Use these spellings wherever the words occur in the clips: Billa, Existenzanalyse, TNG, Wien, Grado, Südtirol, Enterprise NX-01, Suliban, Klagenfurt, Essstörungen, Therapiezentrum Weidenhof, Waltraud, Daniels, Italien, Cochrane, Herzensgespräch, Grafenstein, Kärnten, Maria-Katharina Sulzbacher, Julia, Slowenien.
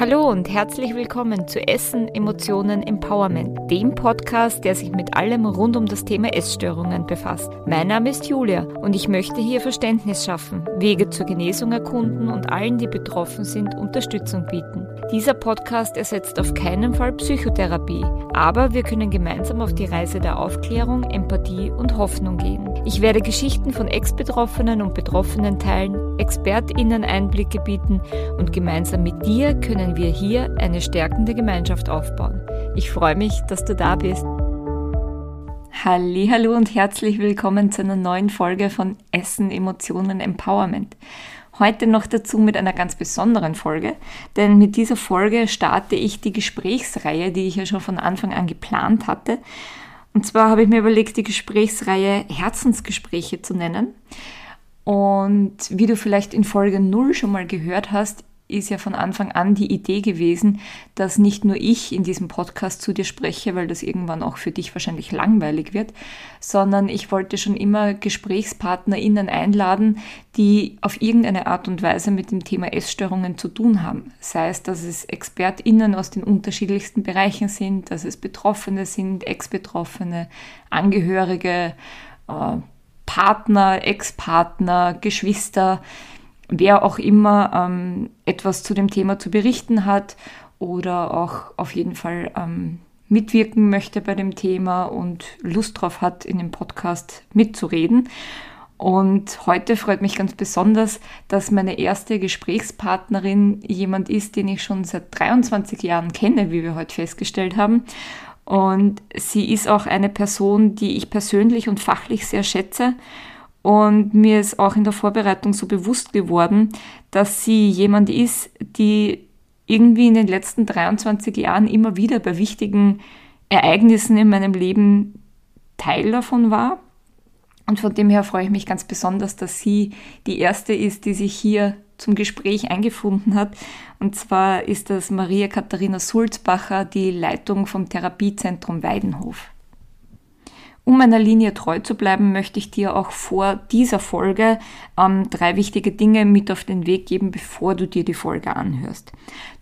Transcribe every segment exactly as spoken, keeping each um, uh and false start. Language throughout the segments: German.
Hallo und herzlich willkommen zu Essen, Emotionen, Empowerment, dem Podcast, der sich mit allem rund um das Thema Essstörungen befasst. Mein Name ist Julia und ich möchte hier Verständnis schaffen, Wege zur Genesung erkunden und allen, die betroffen sind, Unterstützung bieten. Dieser Podcast ersetzt auf keinen Fall Psychotherapie, aber wir können gemeinsam auf die Reise der Aufklärung, Empathie und Hoffnung gehen. Ich werde Geschichten von Ex-Betroffenen und Betroffenen teilen, ExpertInnen Einblicke bieten und gemeinsam mit dir können wir hier eine stärkende Gemeinschaft aufbauen. Ich freue mich, dass du da bist. Hallihallo und herzlich willkommen zu einer neuen Folge von Essen, Emotionen, Empowerment. Heute noch dazu mit einer ganz besonderen Folge, denn mit dieser Folge starte ich die Gesprächsreihe, die ich ja schon von Anfang an geplant hatte. Und zwar habe ich mir überlegt, die Gesprächsreihe Herzensgespräche zu nennen. Und wie du vielleicht in Folge null schon mal gehört hast, ist ja von Anfang an die Idee gewesen, dass nicht nur ich in diesem Podcast zu dir spreche, weil das irgendwann auch für dich wahrscheinlich langweilig wird, sondern ich wollte schon immer GesprächspartnerInnen einladen, die auf irgendeine Art und Weise mit dem Thema Essstörungen zu tun haben. Sei es, dass es ExpertInnen aus den unterschiedlichsten Bereichen sind, dass es Betroffene sind, Ex-Betroffene, Angehörige, äh, Partner, Ex-Partner, Geschwister, wer auch immer ähm, etwas zu dem Thema zu berichten hat oder auch auf jeden Fall ähm, mitwirken möchte bei dem Thema und Lust drauf hat, in dem Podcast mitzureden. Und heute freut mich ganz besonders, dass meine erste Gesprächspartnerin jemand ist, den ich schon seit dreiundzwanzig Jahren kenne, wie wir heute festgestellt haben. Und sie ist auch eine Person, die ich persönlich und fachlich sehr schätze. Und mir ist auch in der Vorbereitung so bewusst geworden, dass sie jemand ist, die irgendwie in den letzten dreiundzwanzig Jahren immer wieder bei wichtigen Ereignissen in meinem Leben Teil davon war. Und von dem her freue ich mich ganz besonders, dass sie die erste ist, die sich hier zum Gespräch eingefunden hat. Und zwar ist das Maria-Katharina Sulzbacher, die Leitung vom Therapiezentrum Weidenhof. Um meiner Linie treu zu bleiben, möchte ich dir auch vor dieser Folge ähm, drei wichtige Dinge mit auf den Weg geben, bevor du dir die Folge anhörst.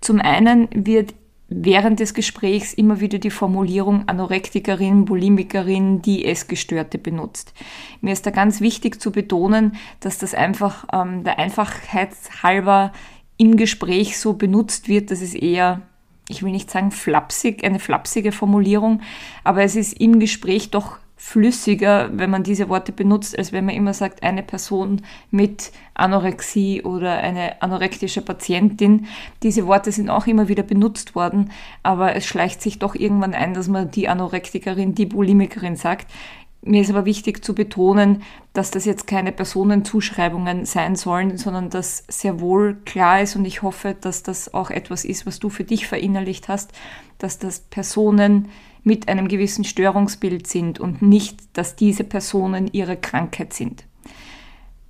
Zum einen wird während des Gesprächs immer wieder die Formulierung Anorektikerin, Bulimikerin, die Essgestörte benutzt. Mir ist da ganz wichtig zu betonen, dass das einfach ähm, der Einfachheit halber im Gespräch so benutzt wird, dass es eher... ich will nicht sagen flapsig, eine flapsige Formulierung, aber es ist im Gespräch doch flüssiger, wenn man diese Worte benutzt, als wenn man immer sagt, eine Person mit Anorexie oder eine anorektische Patientin. Diese Worte sind auch immer wieder benutzt worden, aber es schleicht sich doch irgendwann ein, dass man die Anorektikerin, die Bulimikerin sagt. Mir ist aber wichtig zu betonen, dass das jetzt keine Personenzuschreibungen sein sollen, sondern dass sehr wohl klar ist und ich hoffe, dass das auch etwas ist, was du für dich verinnerlicht hast, dass das Personen mit einem gewissen Störungsbild sind und nicht, dass diese Personen ihre Krankheit sind.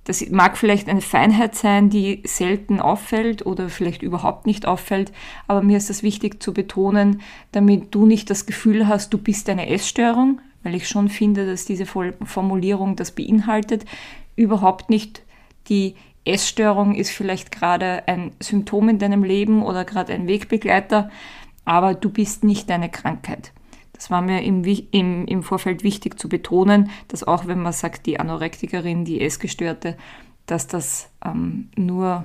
Das mag vielleicht eine Feinheit sein, die selten auffällt oder vielleicht überhaupt nicht auffällt, aber mir ist das wichtig zu betonen, damit du nicht das Gefühl hast, du bist eine Essstörung, weil ich schon finde, dass diese Formulierung das beinhaltet, überhaupt nicht. Die Essstörung ist vielleicht gerade ein Symptom in deinem Leben oder gerade ein Wegbegleiter, aber du bist nicht deine Krankheit. Das war mir im, im, im Vorfeld wichtig zu betonen, dass auch wenn man sagt, die Anorektikerin, die Essgestörte, dass das ähm, nur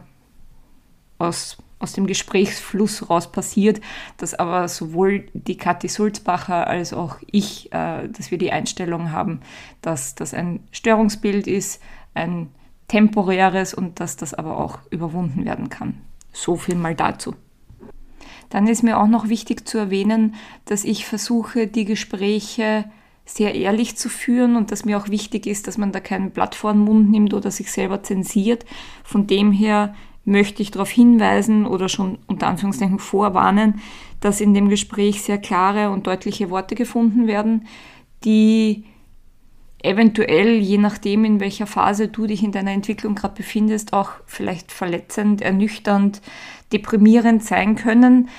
aus... aus dem Gesprächsfluss raus passiert, dass aber sowohl die Kathi Sulzbacher als auch ich, äh, dass wir die Einstellung haben, dass das ein Störungsbild ist, ein temporäres und dass das aber auch überwunden werden kann. So viel mal dazu. Dann ist mir auch noch wichtig zu erwähnen, dass ich versuche, die Gespräche sehr ehrlich zu führen und dass mir auch wichtig ist, dass man da kein Blatt vor den Mund nimmt oder sich selber zensiert. Von dem her möchte ich darauf hinweisen oder schon unter Anführungszeichen vorwarnen, dass in dem Gespräch sehr klare und deutliche Worte gefunden werden, die eventuell, je nachdem in welcher Phase du dich in deiner Entwicklung gerade befindest, auch vielleicht verletzend, ernüchternd, deprimierend sein können.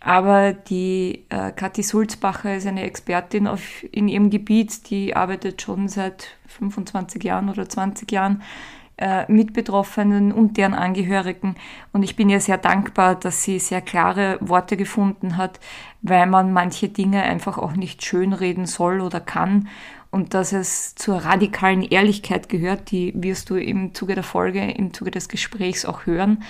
Aber die äh, Kathi Sulzbacher ist eine Expertin auf, in ihrem Gebiet, die arbeitet schon seit fünfundzwanzig Jahren oder zwanzig Jahren äh, Mitbetroffenen und deren Angehörigen. Und ich bin ihr sehr dankbar, dass sie sehr klare Worte gefunden hat, weil man manche Dinge einfach auch nicht schönreden soll oder kann. Und dass es zur radikalen Ehrlichkeit gehört, die wirst du im Zuge der Folge, im Zuge des Gesprächs auch hören,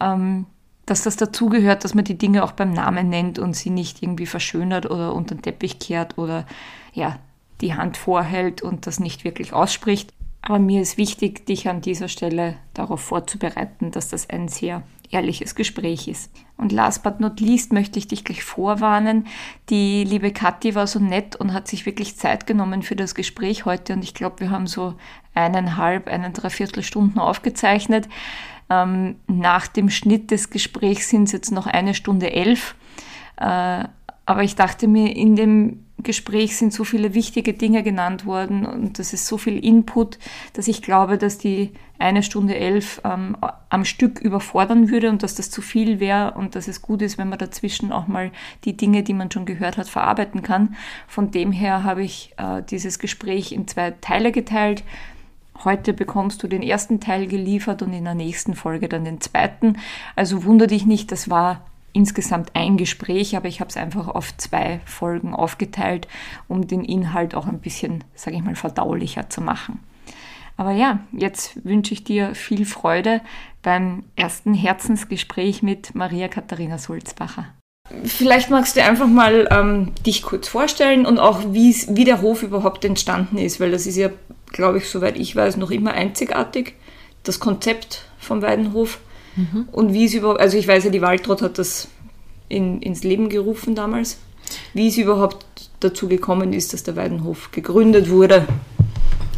ähm, dass das dazugehört, dass man die Dinge auch beim Namen nennt und sie nicht irgendwie verschönert oder unter den Teppich kehrt oder ja, die Hand vorhält und das nicht wirklich ausspricht. Aber mir ist wichtig, dich an dieser Stelle darauf vorzubereiten, dass das ein sehr ehrliches Gespräch ist. Und last but not least möchte ich dich gleich vorwarnen. Die liebe Kathi war so nett und hat sich wirklich Zeit genommen für das Gespräch heute. Und ich glaube, wir haben so eineinhalb, einen Dreiviertel Stunden aufgezeichnet. Ähm, nach dem Schnitt des Gesprächs sind es jetzt noch eine Stunde elf. Äh, aber ich dachte mir, in dem Gespräch sind so viele wichtige Dinge genannt worden und das ist so viel Input, dass ich glaube, dass die eine Stunde elf ähm, am Stück überfordern würde und dass das zu viel wäre und dass es gut ist, wenn man dazwischen auch mal die Dinge, die man schon gehört hat, verarbeiten kann. Von dem her habe ich äh, dieses Gespräch in zwei Teile geteilt. Heute bekommst du den ersten Teil geliefert und in der nächsten Folge dann den zweiten. Also wundere dich nicht, das war insgesamt ein Gespräch, aber ich habe es einfach auf zwei Folgen aufgeteilt, um den Inhalt auch ein bisschen, sage ich mal, verdaulicher zu machen. Aber ja, jetzt wünsche ich dir viel Freude beim ersten Herzensgespräch mit Maria-Katharina Sulzbacher. Vielleicht magst du einfach mal ähm, dich kurz vorstellen und auch, wie der Hof überhaupt entstanden ist, weil das ist ja, glaube ich, soweit ich weiß, noch immer einzigartig, das Konzept vom Weidenhof. Mhm. Und wie es überhaupt, also ich weiß ja, die Waltraud hat das in, ins Leben gerufen damals, wie es überhaupt dazu gekommen ist, dass der Weidenhof gegründet wurde.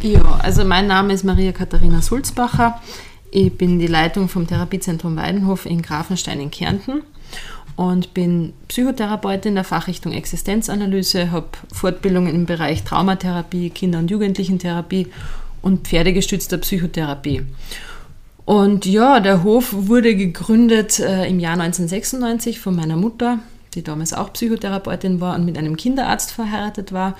Ja, also mein Name ist Maria-Katharina Sulzbacher. Ich bin die Leitung vom Therapiezentrum Weidenhof in Grafenstein in Kärnten und bin Psychotherapeutin der Fachrichtung Existenzanalyse, habe Fortbildungen im Bereich Traumatherapie, Kinder- und Jugendlichentherapie und pferdegestützter Psychotherapie. Und ja, der Hof wurde gegründet äh, im Jahr neunzehnhundertsechsundneunzig von meiner Mutter, die damals auch Psychotherapeutin war und mit einem Kinderarzt verheiratet war.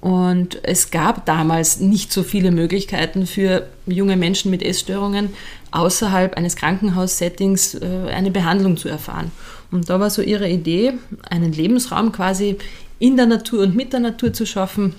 Und es gab damals nicht so viele Möglichkeiten für junge Menschen mit Essstörungen, außerhalb eines Krankenhaussettings äh, eine Behandlung zu erfahren. Und da war so ihre Idee, einen Lebensraum quasi in der Natur und mit der Natur zu schaffen,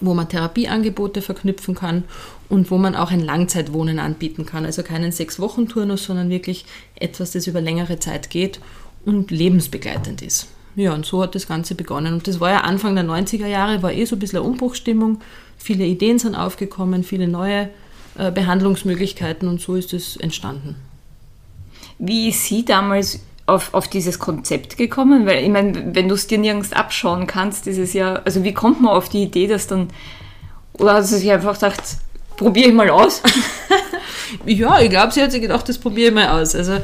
wo man Therapieangebote verknüpfen kann und wo man auch ein Langzeitwohnen anbieten kann. Also keinen Sechs-Wochen-Turnus, sondern wirklich etwas, das über längere Zeit geht und lebensbegleitend ist. Ja, und so hat das Ganze begonnen. Und das war ja Anfang der neunziger Jahre, war eh so ein bisschen eine Umbruchsstimmung. Viele Ideen sind aufgekommen, viele neue äh, Behandlungsmöglichkeiten und so ist es entstanden. Wie ist sie damals Auf, auf dieses Konzept gekommen? Weil ich meine, wenn du es dir nirgends abschauen kannst, ist es ja, also wie kommt man auf die Idee, dass dann, oder hat sie sich einfach gedacht, probiere ich mal aus? Ja, ich glaube, sie hat sich gedacht, das probiere ich mal aus. Also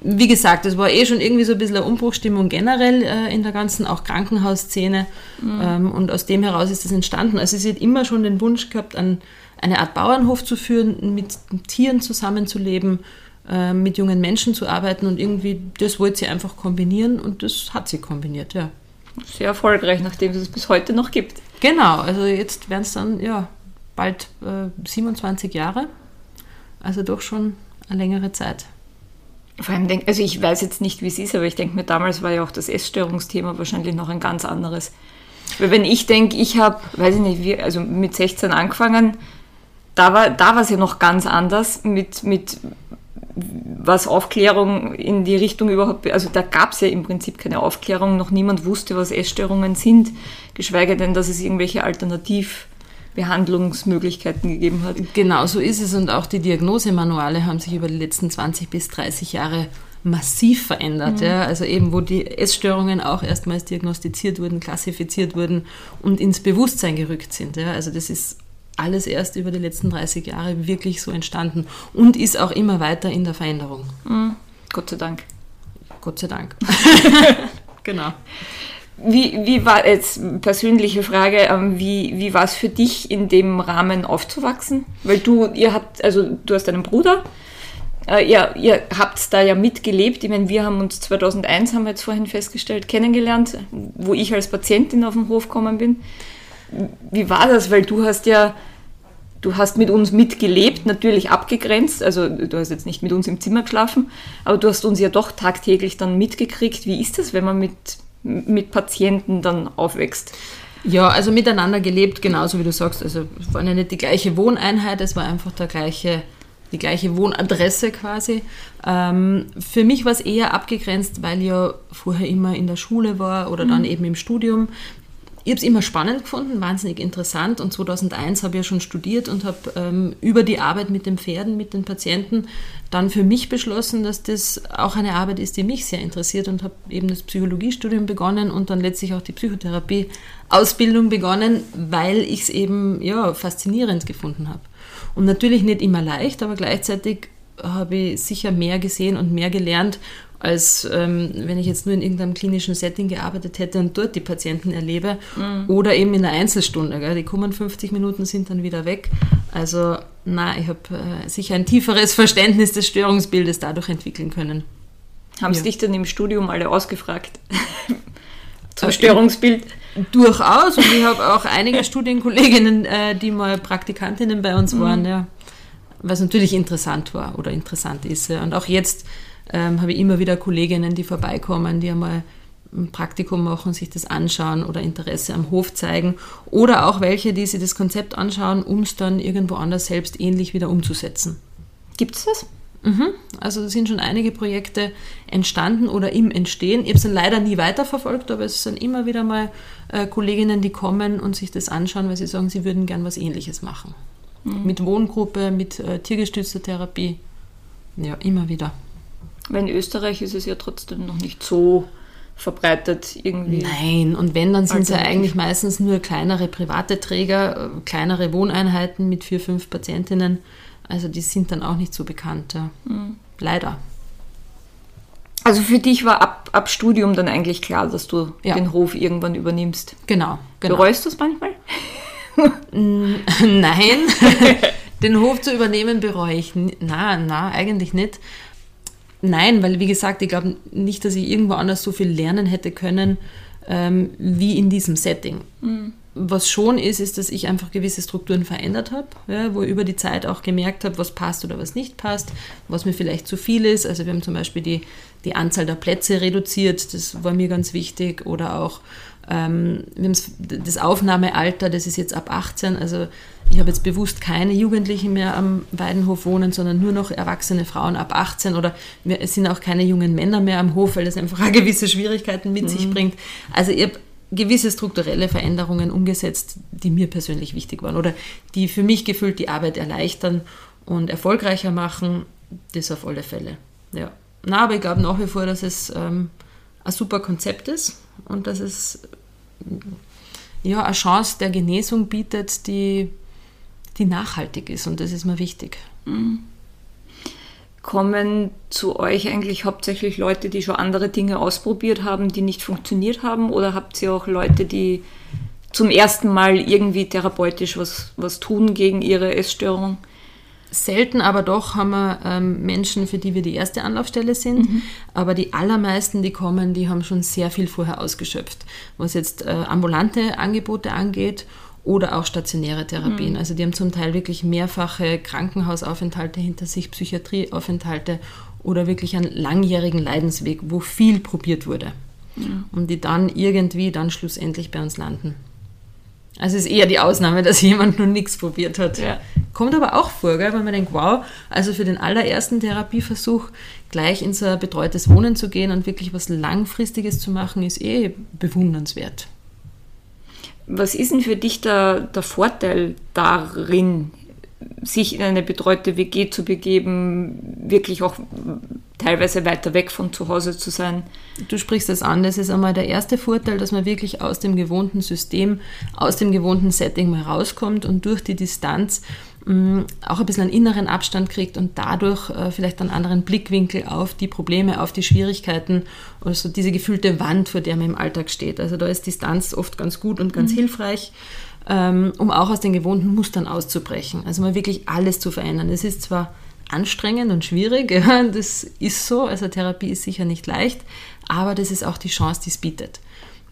wie gesagt, es war eh schon irgendwie so ein bisschen eine Umbruchsstimmung generell äh, in der ganzen auch Krankenhausszene, mhm. ähm, und aus dem heraus ist das entstanden. Also sie hat immer schon den Wunsch gehabt, an, eine Art Bauernhof zu führen, mit Tieren zusammenzuleben, mit jungen Menschen zu arbeiten und irgendwie, das wollte sie einfach kombinieren und das hat sie kombiniert, ja. Sehr erfolgreich, nachdem es es bis heute noch gibt. Genau, also jetzt werden es dann ja bald äh, siebenundzwanzig Jahre, also doch schon eine längere Zeit. Vor allem, denk, also ich weiß jetzt nicht, wie es ist, aber ich denke mir, damals war ja auch das Essstörungsthema wahrscheinlich noch ein ganz anderes. Weil wenn ich denke, ich habe, weiß ich nicht, wie, also mit sechzehn angefangen, da war da war es ja noch ganz anders mit mit was Aufklärung in die Richtung überhaupt, also da gab es ja im Prinzip keine Aufklärung, noch niemand wusste, was Essstörungen sind, geschweige denn, dass es irgendwelche Alternativbehandlungsmöglichkeiten gegeben hat. Genau, so ist es und auch die Diagnosemanuale haben sich über die letzten zwanzig bis dreißig Jahre massiv verändert. Mhm. Ja, also eben, wo die Essstörungen auch erstmals diagnostiziert wurden, klassifiziert wurden und ins Bewusstsein gerückt sind. Ja, also das ist alles erst über die letzten dreißig Jahre wirklich so entstanden und ist auch immer weiter in der Veränderung. Mhm. Gott sei Dank. Gott sei Dank. Genau. Wie, wie war jetzt, persönliche Frage, wie, wie war es für dich in dem Rahmen aufzuwachsen? Weil du, ihr habt, also du hast einen Bruder, ihr, ihr habt da ja mitgelebt. Ich meine, wir haben uns zweitausendeins, haben wir jetzt vorhin festgestellt, kennengelernt, wo ich als Patientin auf den Hof gekommen bin. Wie war das? Weil du hast ja du hast mit uns mitgelebt, natürlich abgegrenzt, also du hast jetzt nicht mit uns im Zimmer geschlafen, aber du hast uns ja doch tagtäglich dann mitgekriegt. Wie ist das, wenn man mit, mit Patienten dann aufwächst? Ja, also miteinander gelebt, genauso wie du sagst. Also es war ja nicht die gleiche Wohneinheit, es war einfach der gleiche, die gleiche Wohnadresse quasi. Ähm, für mich war es eher abgegrenzt, weil ich ja vorher immer in der Schule war oder mhm. dann eben im Studium. Ich habe es immer spannend gefunden, wahnsinnig interessant, und zweitausendeins habe ich ja schon studiert und habe ähm, über die Arbeit mit den Pferden, mit den Patienten dann für mich beschlossen, dass das auch eine Arbeit ist, die mich sehr interessiert, und habe eben das Psychologiestudium begonnen und dann letztlich auch die Psychotherapie-Ausbildung begonnen, weil ich es eben ja, faszinierend gefunden habe. Und natürlich nicht immer leicht, aber gleichzeitig habe ich sicher mehr gesehen und mehr gelernt, als ähm, wenn ich jetzt nur in irgendeinem klinischen Setting gearbeitet hätte und dort die Patienten erlebe mhm. oder eben in der Einzelstunde. Gell? Die kommen fünfzig Minuten, sind dann wieder weg. Also na, ich habe äh, sicher ein tieferes Verständnis des Störungsbildes dadurch entwickeln können. Haben ja. Sie dich dann im Studium alle ausgefragt? Zum okay. Störungsbild? Durchaus. Und ich habe auch einige Studienkolleginnen, äh, die mal Praktikantinnen bei uns mhm. waren, ja. Was natürlich interessant war oder interessant ist. Ja. Und auch jetzt ähm, habe ich immer wieder Kolleginnen, die vorbeikommen, die einmal ein Praktikum machen, sich das anschauen oder Interesse am Hof zeigen. Oder auch welche, die sich das Konzept anschauen, um es dann irgendwo anders selbst ähnlich wieder umzusetzen. Gibt es das? Mhm. Also da sind schon einige Projekte entstanden oder im Entstehen. Ich habe es dann leider nie weiterverfolgt, aber es sind immer wieder mal äh, Kolleginnen, die kommen und sich das anschauen, weil sie sagen, sie würden gern was Ähnliches machen. Mit Wohngruppe, mit äh, tiergestützter Therapie, ja, immer wieder. Weil in Österreich ist es ja trotzdem noch nicht so verbreitet irgendwie. Nein, und wenn, dann sind es ja eigentlich meistens nur kleinere private Träger, äh, kleinere Wohneinheiten mit vier, fünf Patientinnen, also die sind dann auch nicht so bekannt, ja. Mhm. Leider. Also für dich war ab, ab Studium dann eigentlich klar, dass du ja. den Hof irgendwann übernimmst? Genau. genau. Bereust du es manchmal? Nein, den Hof zu übernehmen bereue ich. Na, na, eigentlich nicht. Nein, weil wie gesagt, ich glaube nicht, dass ich irgendwo anders so viel lernen hätte können, ähm, wie in diesem Setting. Mhm. Was schon ist, ist, dass ich einfach gewisse Strukturen verändert habe, ja, wo ich über die Zeit auch gemerkt habe, was passt oder was nicht passt, was mir vielleicht zu viel ist. Also wir haben zum Beispiel die, die Anzahl der Plätze reduziert, das war mir ganz wichtig. Oder auch ähm, wir haben das Aufnahmealter, das ist jetzt ab achtzehn. Also ich habe jetzt bewusst keine Jugendlichen mehr am Weidenhof wohnen, sondern nur noch erwachsene Frauen ab achtzehn. Oder es sind auch keine jungen Männer mehr am Hof, weil das einfach gewisse Schwierigkeiten mit mhm. sich bringt. Also ich habe gewisse strukturelle Veränderungen umgesetzt, die mir persönlich wichtig waren oder die für mich gefühlt die Arbeit erleichtern und erfolgreicher machen, das auf alle Fälle. Ja. Na, aber ich glaube nach wie vor, dass es ähm, ein super Konzept ist und dass es ja, eine Chance der Genesung bietet, die, die nachhaltig ist, und das ist mir wichtig. Mhm. Kommen zu euch eigentlich hauptsächlich Leute, die schon andere Dinge ausprobiert haben, die nicht funktioniert haben? Oder habt ihr auch Leute, die zum ersten Mal irgendwie therapeutisch was, was tun gegen ihre Essstörung? Selten, aber doch haben wir ähm, Menschen, für die wir die erste Anlaufstelle sind. Mhm. Aber die allermeisten, die kommen, die haben schon sehr viel vorher ausgeschöpft, was jetzt äh, ambulante Angebote angeht. Oder auch stationäre Therapien. Mhm. Also die haben zum Teil wirklich mehrfache Krankenhausaufenthalte hinter sich, Psychiatrieaufenthalte oder wirklich einen langjährigen Leidensweg, wo viel probiert wurde. Mhm. Und die dann irgendwie dann schlussendlich bei uns landen. Also es ist eher die Ausnahme, dass jemand noch nichts probiert hat. Ja. Kommt aber auch vor, gell, wenn man denkt, wow, also für den allerersten Therapieversuch gleich in so ein betreutes Wohnen zu gehen und wirklich was Langfristiges zu machen, ist eh bewundernswert. Was ist denn für dich der, der Vorteil darin, sich in eine betreute W G zu begeben, wirklich auch teilweise weiter weg von zu Hause zu sein? Du sprichst das an, das ist einmal der erste Vorteil, dass man wirklich aus dem gewohnten System, aus dem gewohnten Setting mal rauskommt und durch die Distanz mh, auch ein bisschen einen inneren Abstand kriegt und dadurch äh, vielleicht einen anderen Blickwinkel auf die Probleme, auf die Schwierigkeiten oder so diese gefühlte Wand, vor der man im Alltag steht. Also da ist Distanz oft ganz gut und ganz mhm. hilfreich, ähm, um auch aus den gewohnten Mustern auszubrechen. Also mal wirklich alles zu verändern. Es ist zwar anstrengend und schwierig, ja, das ist so, also Therapie ist sicher nicht leicht, aber das ist auch die Chance, die es bietet,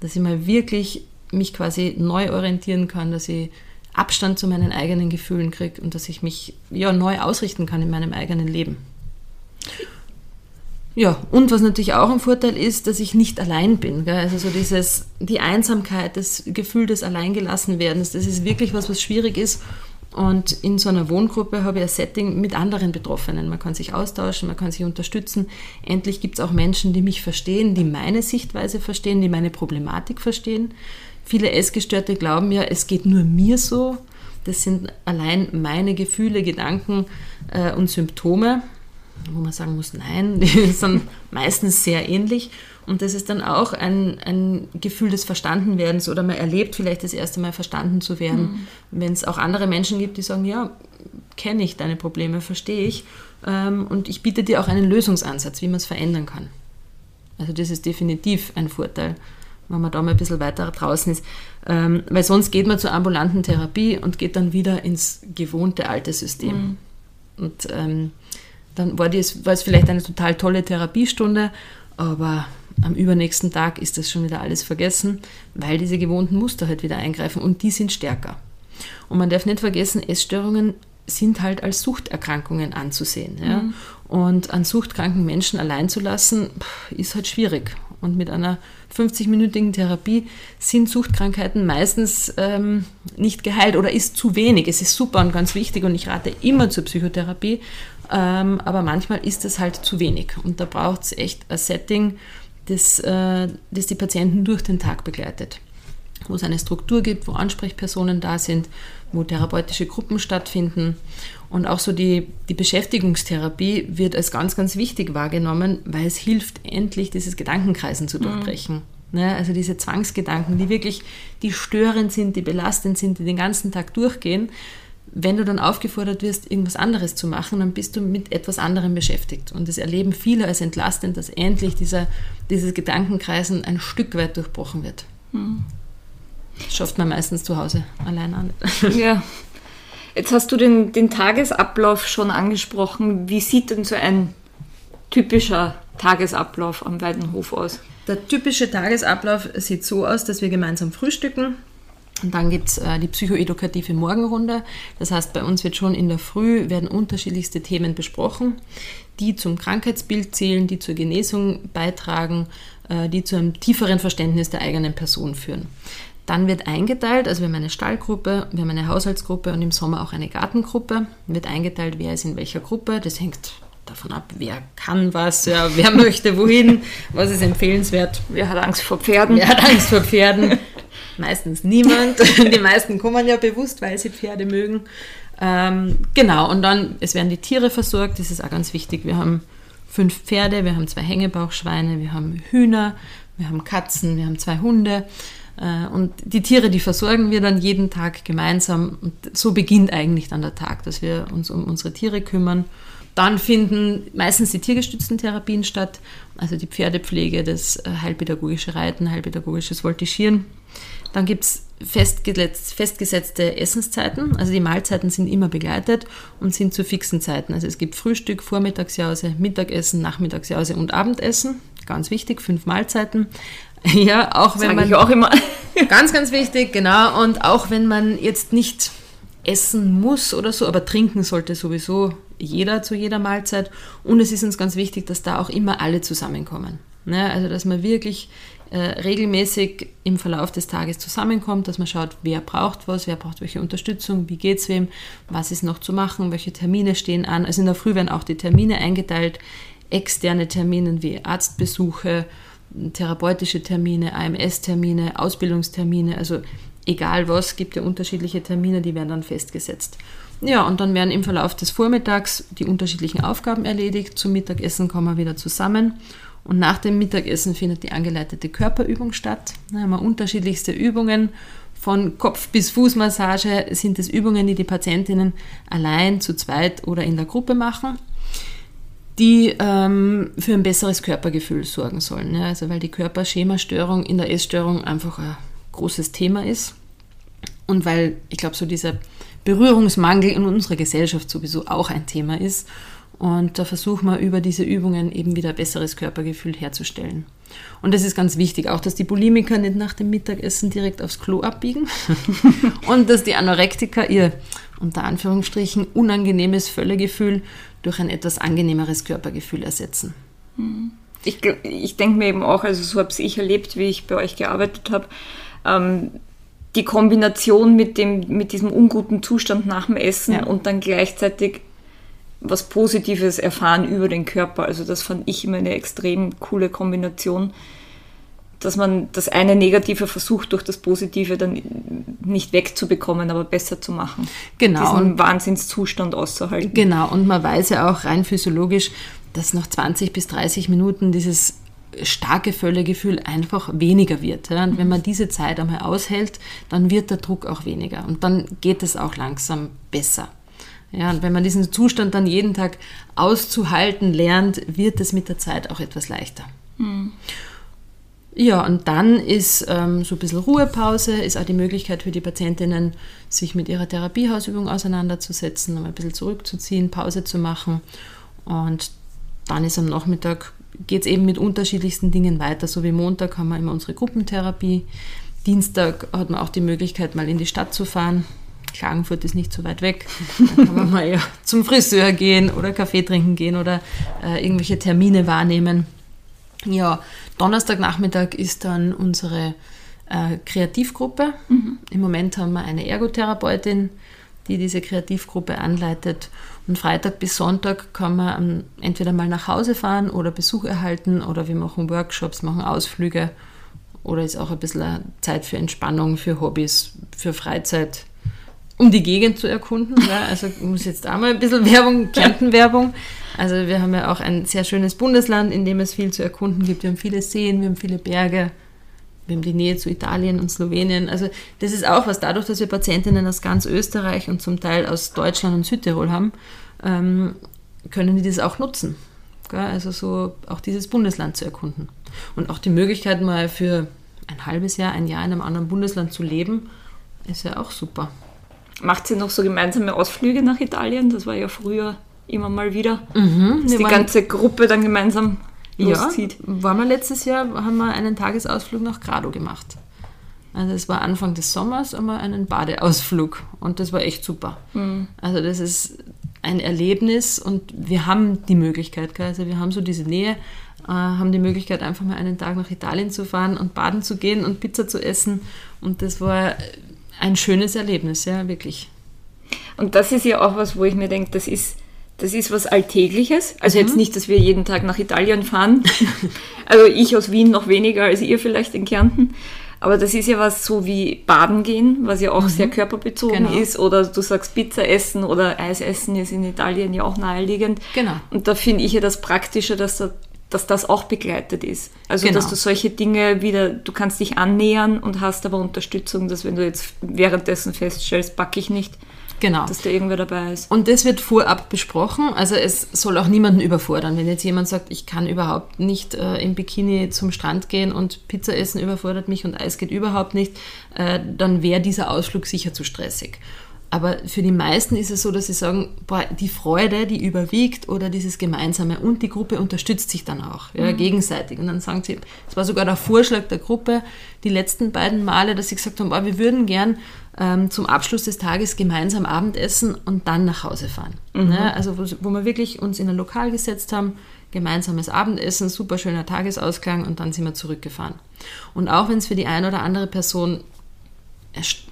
dass ich mal wirklich mich quasi neu orientieren kann, dass ich Abstand zu meinen eigenen Gefühlen kriege und dass ich mich ja neu ausrichten kann in meinem eigenen Leben. Ja, und was natürlich auch ein Vorteil ist, dass ich nicht allein bin. Gell? Also so dieses, die Einsamkeit, das Gefühl des Alleingelassenwerdens, das ist wirklich was, was schwierig ist. Und in so einer Wohngruppe habe ich ein Setting mit anderen Betroffenen. Man kann sich austauschen, man kann sich unterstützen. Endlich gibt es auch Menschen, die mich verstehen, die meine Sichtweise verstehen, die meine Problematik verstehen. Viele Essgestörte glauben ja, es geht nur mir so. Das sind allein meine Gefühle, Gedanken äh, und Symptome, wo man sagen muss, nein, die sind meistens sehr ähnlich. Und das ist dann auch ein, ein Gefühl des Verstandenwerdens oder man erlebt vielleicht das erste Mal verstanden zu werden. Mhm. Wenn es auch andere Menschen gibt, die sagen, ja, kenne ich deine Probleme, verstehe ich. Ähm, und ich biete dir auch einen Lösungsansatz, wie man es verändern kann. Also das ist definitiv ein Vorteil, wenn man da mal ein bisschen weiter draußen ist. Ähm, weil sonst geht man zur ambulanten Therapie und geht dann wieder ins gewohnte alte System. Mhm. Und ähm, dann war, die, war es vielleicht eine total tolle Therapiestunde, aber am übernächsten Tag ist das schon wieder alles vergessen, weil diese gewohnten Muster halt wieder eingreifen und die sind stärker. Und man darf nicht vergessen, Essstörungen sind halt als Suchterkrankungen anzusehen. Ja? Mhm. Und einen suchtkranken Menschen allein zu lassen, ist halt schwierig. Und mit einer fünfzigminütigen Therapie sind Suchtkrankheiten meistens ähm, nicht geheilt oder ist zu wenig. Es ist super und ganz wichtig und ich rate immer zur Psychotherapie, ähm, aber manchmal ist es halt zu wenig. Und da braucht es echt ein Setting, das, äh, das die Patienten durch den Tag begleitet, wo es eine Struktur gibt, wo Ansprechpersonen da sind, wo therapeutische Gruppen stattfinden. Und auch so die, die Beschäftigungstherapie wird als ganz, ganz wichtig wahrgenommen, weil es hilft, endlich dieses Gedankenkreisen zu durchbrechen. Mhm. Ja, also diese Zwangsgedanken, die wirklich, die störend sind, die belastend sind, die den ganzen Tag durchgehen. Wenn du dann aufgefordert wirst, irgendwas anderes zu machen, dann bist du mit etwas anderem beschäftigt. Und das erleben viele als entlastend, dass endlich dieser, dieses Gedankenkreisen ein Stück weit durchbrochen wird. Mhm. Das schafft man meistens zu Hause allein an. Ja. Jetzt hast du den, den Tagesablauf schon angesprochen. Wie sieht denn so ein typischer Tagesablauf am Weidenhof aus? Der typische Tagesablauf sieht so aus, dass wir gemeinsam frühstücken. Und dann gibt es äh, die psychoedukative Morgenrunde. Das heißt, bei uns wird schon in der Früh werden unterschiedlichste Themen besprochen, die zum Krankheitsbild zählen, die zur Genesung beitragen, äh, die zu einem tieferen Verständnis der eigenen Person führen. Dann wird eingeteilt, also wir haben eine Stallgruppe, wir haben eine Haushaltsgruppe und im Sommer auch eine Gartengruppe. Wird eingeteilt, wer ist in welcher Gruppe. Das hängt davon ab, wer kann was, ja, wer möchte wohin, was ist empfehlenswert. Wer hat Angst vor Pferden? Wer hat Angst vor Pferden? Meistens niemand. Die meisten kommen ja bewusst, weil sie Pferde mögen. Ähm, genau, und dann, es werden die Tiere versorgt, das ist auch ganz wichtig. Wir haben fünf Pferde, wir haben zwei Hängebauchschweine, wir haben Hühner, wir haben Katzen, wir haben zwei Hunde. Und die Tiere, die versorgen wir dann jeden Tag gemeinsam. Und so beginnt eigentlich dann der Tag, dass wir uns um unsere Tiere kümmern. Dann finden meistens die tiergestützten Therapien statt, also die Pferdepflege, das heilpädagogische Reiten, heilpädagogisches Voltigieren. Dann gibt es festgesetzte Essenszeiten, also die Mahlzeiten sind immer begleitet und sind zu fixen Zeiten. Also es gibt Frühstück, Vormittagsjause, Mittagessen, Nachmittagsjause und Abendessen. Ganz wichtig, fünf Mahlzeiten. Ja, auch wenn man, ich auch immer. Ganz, ganz wichtig, genau. Und auch wenn man jetzt nicht essen muss oder so, aber trinken sollte sowieso jeder zu jeder Mahlzeit. Und es ist uns ganz wichtig, dass da auch immer alle zusammenkommen. Ne? Also, dass man wirklich äh, regelmäßig im Verlauf des Tages zusammenkommt, dass man schaut, wer braucht was, wer braucht welche Unterstützung, wie geht's wem, was ist noch zu machen, welche Termine stehen an. Also in der Früh werden auch die Termine eingeteilt, externe Termine wie Arztbesuche, therapeutische Termine, A M S-Termine, Ausbildungstermine, also egal was, gibt ja unterschiedliche Termine, die werden dann festgesetzt. Ja, und dann werden im Verlauf des Vormittags die unterschiedlichen Aufgaben erledigt, zum Mittagessen kommen wir wieder zusammen und nach dem Mittagessen findet die angeleitete Körperübung statt. Da haben wir unterschiedlichste Übungen, von Kopf- bis Fußmassage sind es Übungen, die die Patientinnen allein, zu zweit oder in der Gruppe machen, die ähm, für ein besseres Körpergefühl sorgen sollen. Ja? Also weil die Körperschemastörung in der Essstörung einfach ein großes Thema ist und weil, ich glaube, so dieser Berührungsmangel in unserer Gesellschaft sowieso auch ein Thema ist Und da versuchen wir über diese Übungen eben wieder ein besseres Körpergefühl herzustellen. Und das ist ganz wichtig, auch dass die Bulimiker nicht nach dem Mittagessen direkt aufs Klo abbiegen und dass die Anorektiker ihr, unter Anführungsstrichen, unangenehmes Völlegefühl durch ein etwas angenehmeres Körpergefühl ersetzen. Ich, ich denke mir eben auch, also so habe ich erlebt, wie ich bei euch gearbeitet habe, ähm, die Kombination mit, dem, mit diesem unguten Zustand nach dem Essen ja. und dann gleichzeitig was Positives erfahren über den Körper. Also das fand ich immer eine extrem coole Kombination, dass man das eine Negative versucht, durch das Positive dann nicht wegzubekommen, aber besser zu machen. Genau. Diesen Wahnsinnszustand auszuhalten. Genau, und man weiß ja auch rein physiologisch, dass nach zwanzig bis dreißig Minuten dieses starke Völlegefühl einfach weniger wird. Ja? Und wenn man diese Zeit einmal aushält, dann wird der Druck auch weniger. Und dann geht es auch langsam besser. Ja, und wenn man diesen Zustand dann jeden Tag auszuhalten lernt, wird es mit der Zeit auch etwas leichter. Mhm. Ja, und dann ist ähm, so ein bisschen Ruhepause, ist auch die Möglichkeit für die Patientinnen, sich mit ihrer Therapiehausübung auseinanderzusetzen, um ein bisschen zurückzuziehen, Pause zu machen. Und dann ist am Nachmittag, geht es eben mit unterschiedlichsten Dingen weiter. So wie Montag haben wir immer unsere Gruppentherapie. Dienstag hat man auch die Möglichkeit, mal in die Stadt zu fahren. Klagenfurt ist nicht so weit weg, dann kann man mal ja zum Friseur gehen oder Kaffee trinken gehen oder äh, irgendwelche Termine wahrnehmen. Ja, Donnerstagnachmittag ist dann unsere äh, Kreativgruppe. Mhm. Im Moment haben wir eine Ergotherapeutin, die diese Kreativgruppe anleitet. Und Freitag bis Sonntag kann man ähm, entweder mal nach Hause fahren oder Besuch erhalten oder wir machen Workshops, machen Ausflüge oder ist auch ein bisschen Zeit für Entspannung, für Hobbys, für Freizeit, um die Gegend zu erkunden. Ja, also ich muss jetzt auch mal ein bisschen Werbung, Kärnten-Werbung. Also wir haben ja auch ein sehr schönes Bundesland, in dem es viel zu erkunden gibt. Wir haben viele Seen, wir haben viele Berge, wir haben die Nähe zu Italien und Slowenien. Also das ist auch was, dadurch, dass wir Patientinnen aus ganz Österreich und zum Teil aus Deutschland und Südtirol haben, ähm, können die das auch nutzen. Gell? Also so auch dieses Bundesland zu erkunden. Und auch die Möglichkeit, mal für ein halbes Jahr, ein Jahr in einem anderen Bundesland zu leben, ist ja auch super. Macht sie noch so gemeinsame Ausflüge nach Italien? Das war ja früher immer mal wieder, mhm, dass die ganze Gruppe dann gemeinsam loszieht. Ja, waren wir letztes Jahr, haben wir einen Tagesausflug nach Grado gemacht. Also es war Anfang des Sommers einmal einen Badeausflug und das war echt super. Mhm. Also das ist ein Erlebnis und wir haben die Möglichkeit, also wir haben so diese Nähe, haben die Möglichkeit einfach mal einen Tag nach Italien zu fahren und baden zu gehen und Pizza zu essen und das war ein schönes Erlebnis, ja, wirklich. Und das ist ja auch was, wo ich mir denke, das ist, das ist was Alltägliches. Also mhm. jetzt nicht, dass wir jeden Tag nach Italien fahren. Also ich aus Wien noch weniger als ihr vielleicht in Kärnten. Aber das ist ja was so wie Baden gehen, was ja auch mhm. sehr körperbezogen genau. ist. Oder du sagst Pizza essen oder Eis essen ist in Italien ja auch naheliegend. Genau. Und da finde ich ja das Praktische, dass da dass das auch begleitet ist. Also, genau. dass du solche Dinge wieder, du kannst dich annähern und hast aber Unterstützung, dass wenn du jetzt währenddessen feststellst, packe ich nicht, genau. dass da irgendwer dabei ist. Und das wird vorab besprochen. Also es soll auch niemanden überfordern. Wenn jetzt jemand sagt, ich kann überhaupt nicht äh, im Bikini zum Strand gehen und Pizza essen überfordert mich und Eis geht überhaupt nicht, äh, dann wäre dieser Ausflug sicher zu stressig. Aber für die meisten ist es so, dass sie sagen, boah, die Freude, die überwiegt oder dieses Gemeinsame und die Gruppe unterstützt sich dann auch, ja, mhm. gegenseitig. Und dann sagen sie, es war sogar der Vorschlag der Gruppe, die letzten beiden Male, dass sie gesagt haben, boah, wir würden gern ähm, zum Abschluss des Tages gemeinsam Abendessen und dann nach Hause fahren. Mhm. Ja, also wo, wo wir wirklich uns in ein Lokal gesetzt haben, gemeinsames Abendessen, super schöner Tagesausklang und dann sind wir zurückgefahren. Und auch wenn es für die eine oder andere Person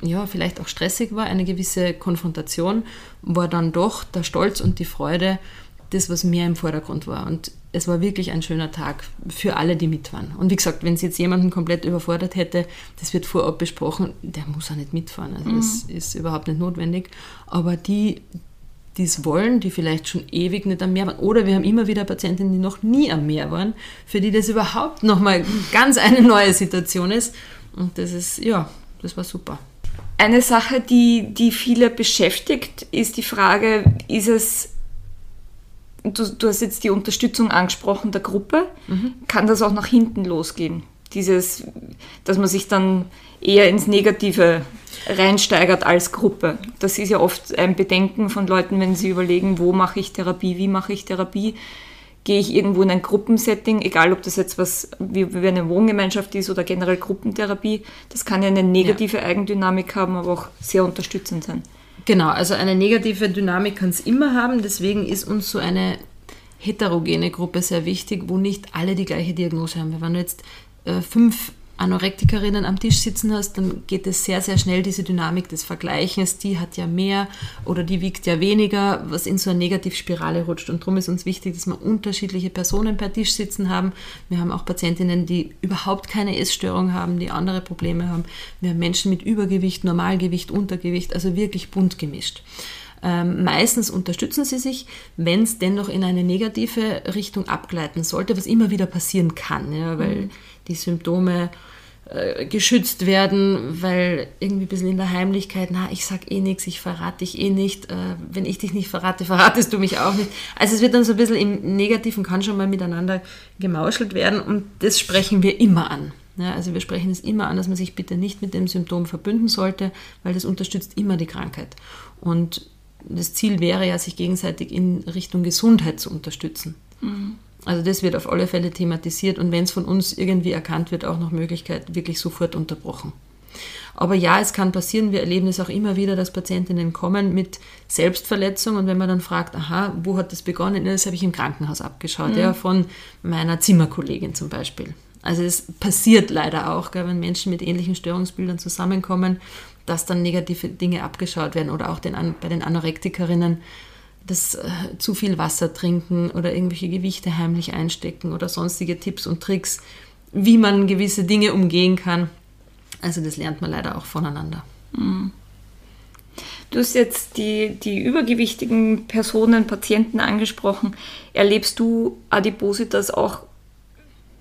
ja, vielleicht auch stressig war, eine gewisse Konfrontation, war dann doch der Stolz und die Freude das, was mehr im Vordergrund war. Und es war wirklich ein schöner Tag für alle, die mit waren. Und wie gesagt, wenn es jetzt jemanden komplett überfordert hätte, das wird vorab besprochen, der muss auch nicht mitfahren. Also mhm. das ist überhaupt nicht notwendig. Aber die, die es wollen, die vielleicht schon ewig nicht am Meer waren, oder wir haben immer wieder Patientinnen, die noch nie am Meer waren, für die das überhaupt nochmal ganz eine neue Situation ist. Und das ist, ja... Das war super. Eine Sache, die, die viele beschäftigt, ist die Frage, ist es, du, du hast jetzt die Unterstützung angesprochen der Gruppe, mhm. kann das auch nach hinten losgehen? dieses, dass man sich dann eher ins Negative reinsteigert als Gruppe. Das ist ja oft ein Bedenken von Leuten, wenn sie überlegen, wo mache ich Therapie, wie mache ich Therapie. Gehe ich irgendwo in ein Gruppensetting, egal ob das jetzt was wie, wie eine Wohngemeinschaft ist oder generell Gruppentherapie, das kann ja eine negative ja. Eigendynamik haben, aber auch sehr unterstützend sein. Genau, also eine negative Dynamik kann es immer haben, deswegen ist uns so eine heterogene Gruppe sehr wichtig, wo nicht alle die gleiche Diagnose haben. Wenn du jetzt äh, fünf Anorektikerinnen am Tisch sitzen hast, dann geht es sehr, sehr schnell, diese Dynamik des Vergleichens, die hat ja mehr oder die wiegt ja weniger, was in so eine Negativspirale rutscht. Und darum ist uns wichtig, dass wir unterschiedliche Personen per Tisch sitzen haben. Wir haben auch Patientinnen, die überhaupt keine Essstörung haben, die andere Probleme haben. Wir haben Menschen mit Übergewicht, Normalgewicht, Untergewicht, also wirklich bunt gemischt. Ähm, meistens unterstützen sie sich, wenn es dennoch in eine negative Richtung abgleiten sollte, was immer wieder passieren kann, ja, weil die Symptome äh, geschützt werden, weil irgendwie ein bisschen in der Heimlichkeit, na, ich sag eh nichts, ich verrate dich eh nicht, äh, wenn ich dich nicht verrate, verratest du mich auch nicht. Also es wird dann so ein bisschen im Negativen, kann schon mal miteinander gemauschelt werden und das sprechen wir immer an. Ja, also wir sprechen es immer an, dass man sich bitte nicht mit dem Symptom verbünden sollte, weil das unterstützt immer die Krankheit. Und das Ziel wäre ja, sich gegenseitig in Richtung Gesundheit zu unterstützen. Mhm. Also das wird auf alle Fälle thematisiert und wenn es von uns irgendwie erkannt wird, auch noch Möglichkeit, wirklich sofort unterbrochen. Aber ja, es kann passieren, wir erleben es auch immer wieder, dass Patientinnen kommen mit Selbstverletzung und wenn man dann fragt, aha, wo hat das begonnen? Das habe ich im Krankenhaus abgeschaut, mhm. ja, von meiner Zimmerkollegin zum Beispiel. Also es passiert leider auch, gell, wenn Menschen mit ähnlichen Störungsbildern zusammenkommen, dass dann negative Dinge abgeschaut werden oder auch den, bei den Anorektikerinnen, das äh, zu viel Wasser trinken oder irgendwelche Gewichte heimlich einstecken oder sonstige Tipps und Tricks, wie man gewisse Dinge umgehen kann. Also das lernt man leider auch voneinander. Mhm. Du hast jetzt die, die übergewichtigen Personen, Patienten angesprochen. Erlebst du Adipositas auch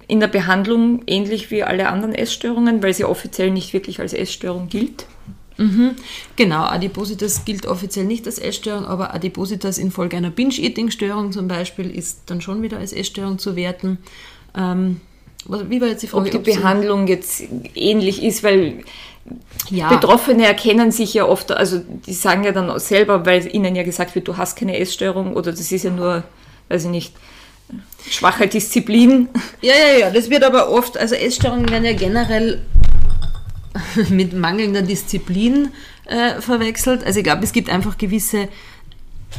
in der Behandlung ähnlich wie alle anderen Essstörungen, weil sie offiziell nicht wirklich als Essstörung gilt? Mhm, genau, Adipositas gilt offiziell nicht als Essstörung, aber Adipositas infolge einer Binge-Eating-Störung zum Beispiel ist dann schon wieder als Essstörung zu werten. Ähm, wie war jetzt die Frage? Ob die Behandlung jetzt ähnlich ist, weil ja. Betroffene erkennen sich ja oft, also die sagen ja dann auch selber, weil ihnen ja gesagt wird, du hast keine Essstörung oder das ist ja nur, weiß ich nicht, schwache Disziplin. Ja, ja, ja, das wird aber oft, also Essstörungen werden ja generell mit mangelnder Disziplin äh, verwechselt. Also ich glaube, es gibt einfach gewisse,